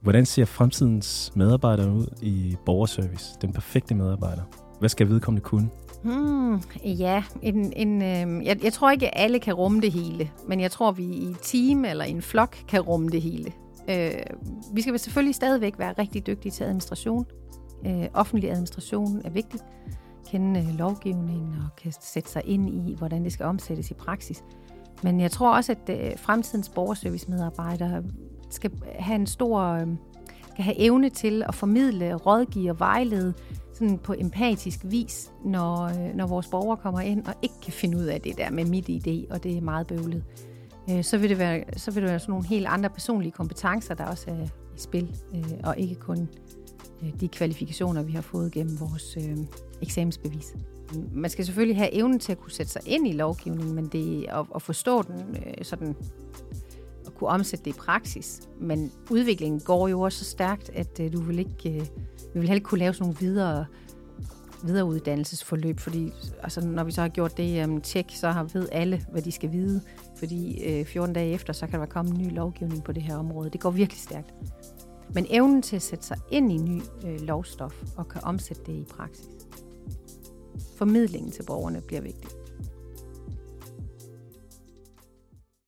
Hvordan ser fremtidens medarbejdere ud i borgerservice? Den perfekte medarbejder. Hvad skal vedkommende kunne? Jeg tror ikke, alle kan rumme det hele. Men jeg tror, vi i et team eller i en flok kan rumme det hele. Vi skal selvfølgelig stadigvæk være rigtig dygtige til administration. Offentlig administration er vigtigt. Kende lovgivningen og kan sætte sig ind i, hvordan det skal omsættes i praksis. Men jeg tror også, at fremtidens borgerservicemedarbejdere skal have evne til at formidle, rådgive og vejlede sådan på empatisk vis, når vores borgere kommer ind og ikke kan finde ud af det der med MitID, og det er meget bøvlet. Så vil det være sådan nogle helt andre personlige kompetencer, der også er i spil, og ikke kun de kvalifikationer, vi har fået gennem vores eksamensbevis. Man skal selvfølgelig have evnen til at kunne sætte sig ind i lovgivningen, men det at forstå den sådan at kunne omsætte det i praksis. Men udviklingen går jo også så stærkt, at vi vil heller ikke kunne lave sådan nogle videreuddannelsesforløb, fordi altså, når vi så har gjort det tjek, så ved alle, hvad de skal vide, fordi 14 dage efter, så kan der komme en ny lovgivning på det her område. Det går virkelig stærkt. Men evnen til at sætte sig ind i ny lovstof og kan omsætte det i praksis. Formidlingen til borgerne bliver vigtig.